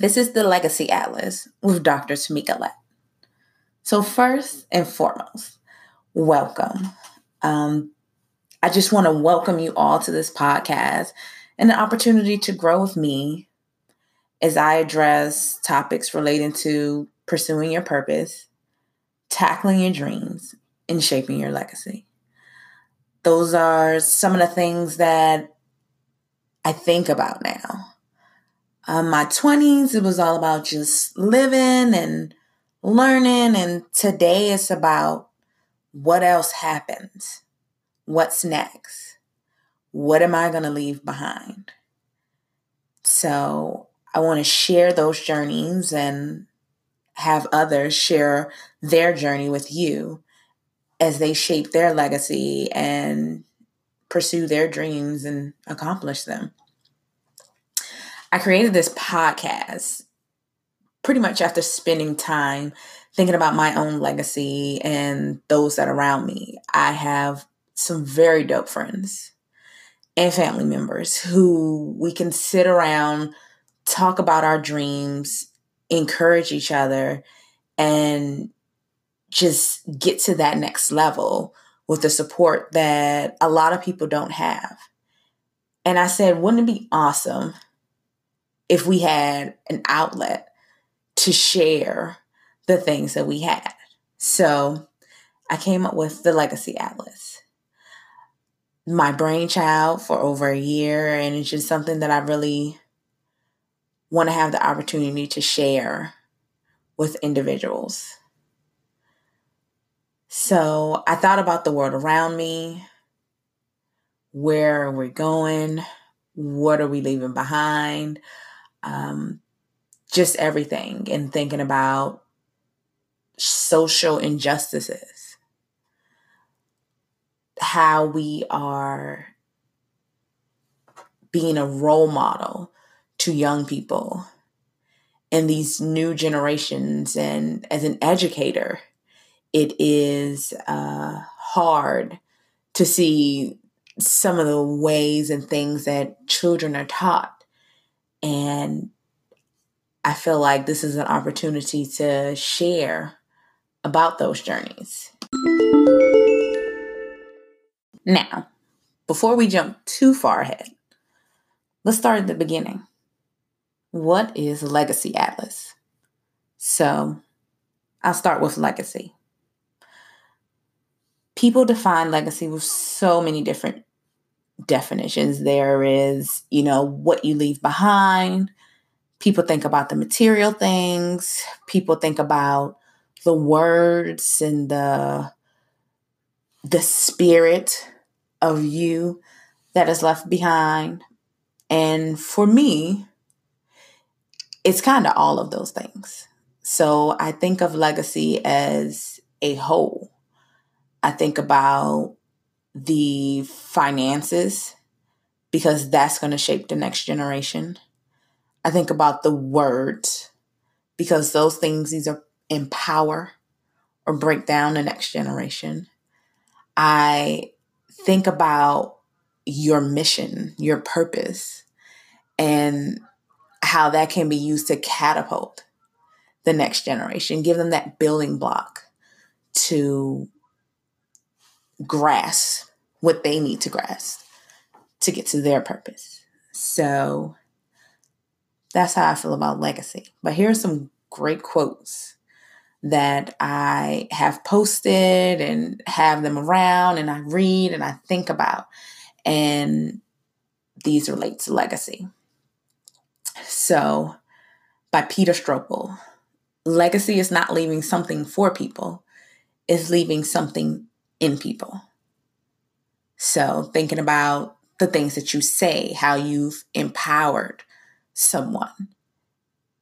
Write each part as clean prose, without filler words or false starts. This is the Legacy Atlas with Dr. Tamika Lett. So first and foremost, welcome. I just want to welcome you all to this podcast and the opportunity to grow with me as I address topics relating to pursuing your purpose, tackling your dreams, and shaping your legacy. Those are some of the things that I think about now. My 20s, it was all about just living and learning. And today it's about what else happens? What's next? What am I going to leave behind? So I want to share those journeys and have others share their journey with you as they shape their legacy and pursue their dreams and accomplish them. I created this podcast pretty much after spending time thinking about my own legacy and those that are around me. I have some very dope friends and family members who we can sit around, talk about our dreams, encourage each other, and just get to that next level with the support that a lot of people don't have. And I said, wouldn't it be awesome if we had an outlet to share the things that we had? So I came up with the Legacy Atlas, my brainchild for over a year. And it's just something that I really want to have the opportunity to share with individuals. So I thought about the world around me. Where are we going? What are we leaving behind? Just everything, and thinking about social injustices, how we are being a role model to young people and these new generations. And as an educator, it is hard to see some of the ways and things that children are taught. And I feel like this is an opportunity to share about those journeys. Now, before we jump too far ahead, let's start at the beginning. What is Legacy Atlas? So I'll start with legacy. People define legacy with so many different definitions. There is, what you leave behind. People think about the material things. People think about the words and the spirit of you that is left behind. And for me, it's kind of all of those things. So I think of legacy as a whole. I think about the finances, because that's going to shape the next generation. I think about the words, because those things either empower or break down the next generation. I think about your mission, your purpose, and how that can be used to catapult the next generation, give them that building block to grasp what they need to grasp to get to their purpose. So that's how I feel about legacy. But here are some great quotes that I have posted and have them around, and I read and I think about, and these relate to legacy. So by Peter Strobel, legacy is not leaving something for people, it's leaving something in people. So thinking about the things that you say, how you've empowered someone.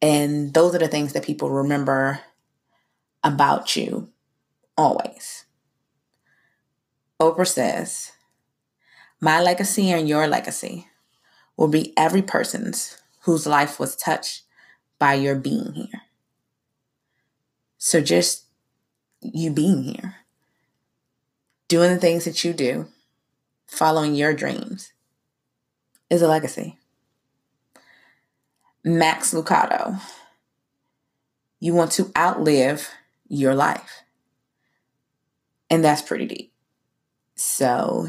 And those are the things that people remember about you always. Oprah says, my legacy and your legacy will be every person's whose life was touched by your being here. So just you being here, doing the things that you do, following your dreams, is a legacy. Max Lucado. You want to outlive your life. And that's pretty deep. So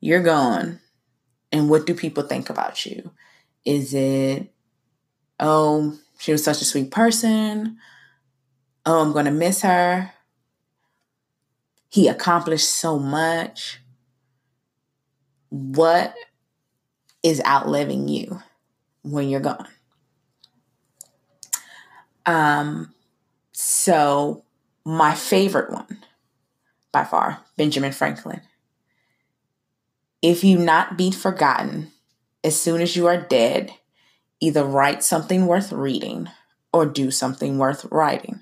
you're gone. And what do people think about you? Is it, oh, she was such a sweet person. Oh, I'm going to miss her. He accomplished so much. What is outliving you when you're gone? So my favorite one by far, Benjamin Franklin. If you not be forgotten, as soon as you are dead, either write something worth reading or do something worth writing.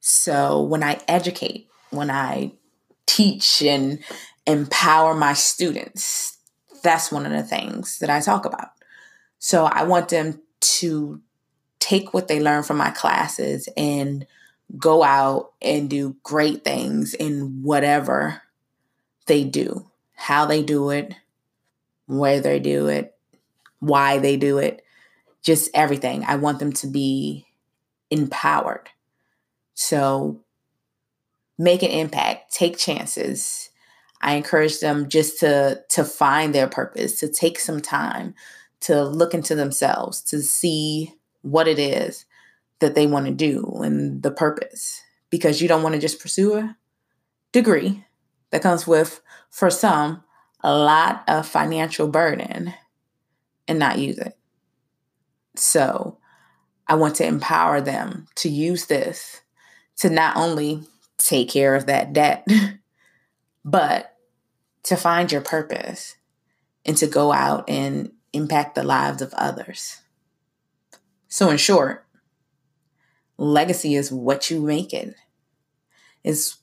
So when I educate, when I teach and empower my students, that's one of the things that I talk about. So I want them to take what they learn from my classes and go out and do great things in whatever they do, how they do it, where they do it, why they do it, just everything. I want them to be empowered. So make an impact, take chances. I encourage them just to find their purpose, to take some time, to look into themselves, to see what it is that they want to do and the purpose. Because you don't want to just pursue a degree that comes with, for some, a lot of financial burden and not use it. So I want to empower them to use this to not only take care of that debt, but to find your purpose and to go out and impact the lives of others. So in short, legacy is what you make it. It's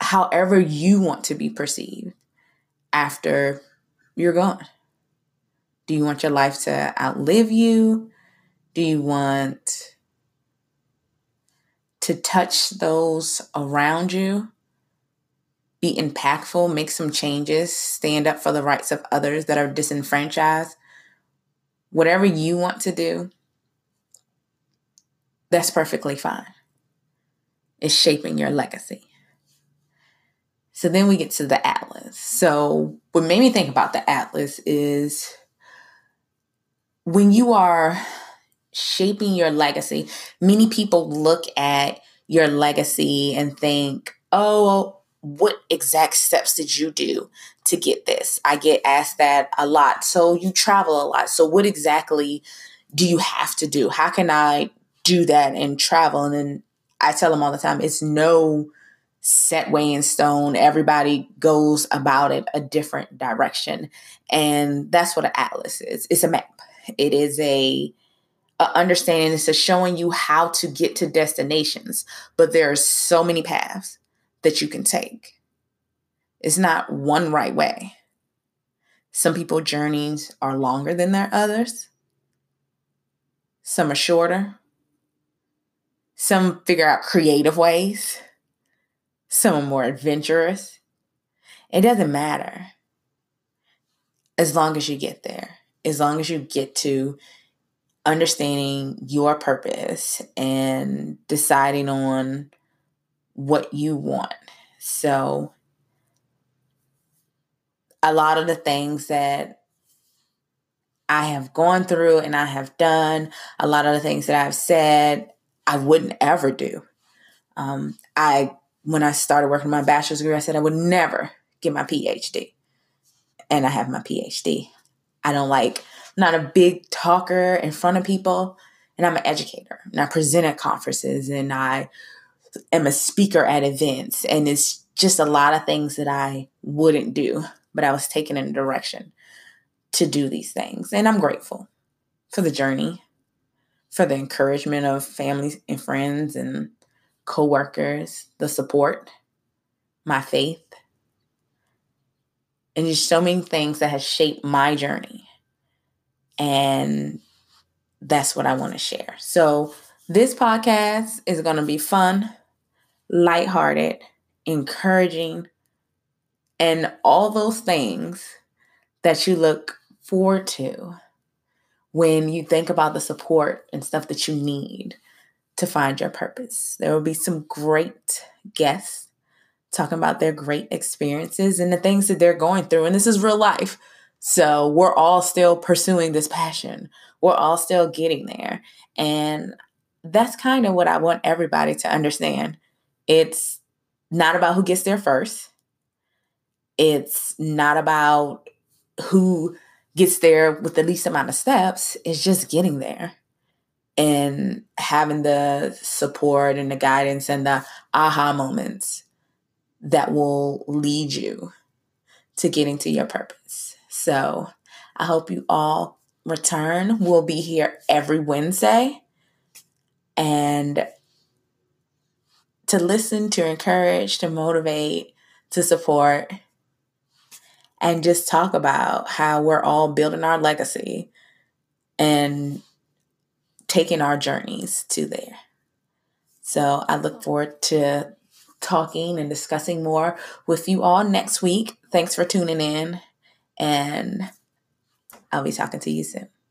however you want to be perceived after you're gone. Do you want your life to outlive you? Do you want to touch those around you? Be impactful, make some changes, stand up for the rights of others that are disenfranchised. Whatever you want to do, that's perfectly fine. It's shaping your legacy. So then we get to the Atlas. So what made me think about the Atlas is when you are shaping your legacy, many people look at your legacy and think, oh, what exact steps did you do to get this? I get asked that a lot. So you travel a lot. So what exactly do you have to do? How can I do that and travel? And then I tell them all the time, it's no set way in stone. Everybody goes about it a different direction. And that's what an atlas is. It's a map. It is a understanding. It's a showing you how to get to destinations. But there are so many paths that you can take. It's not one right way. Some people's journeys are longer than their others. Some are shorter. Some figure out creative ways. Some are more adventurous. It doesn't matter. As long as you get there. As long as you get to understanding your purpose and deciding on what you want. So a lot of the things that I have gone through and I have done, a lot of the things that I've said, I wouldn't ever do. When I started working my bachelor's degree, I said I would never get my PhD. And I have my PhD. I'm not a big talker in front of people, and I'm an educator. And I present at conferences, and I am a speaker at events, and it's just a lot of things that I wouldn't do, but I was taken in a direction to do these things. And I'm grateful for the journey, for the encouragement of family and friends and coworkers, the support, my faith, and just so many things that has shaped my journey. And that's what I want to share. So this podcast is going to be fun, lighthearted, encouraging, and all those things that you look forward to when you think about the support and stuff that you need to find your purpose. There will be some great guests talking about their great experiences and the things that they're going through. And this is real life. So we're all still pursuing this passion. We're all still getting there. And that's kind of what I want everybody to understand. It's not about who gets there first. It's not about who gets there with the least amount of steps. It's just getting there and having the support and the guidance and the aha moments that will lead you to getting to your purpose. So I hope you all return. We'll be here every Wednesday. And to listen, to encourage, to motivate, to support, and just talk about how we're all building our legacy and taking our journeys to there. So I look forward to talking and discussing more with you all next week. Thanks for tuning in, and I'll be talking to you soon.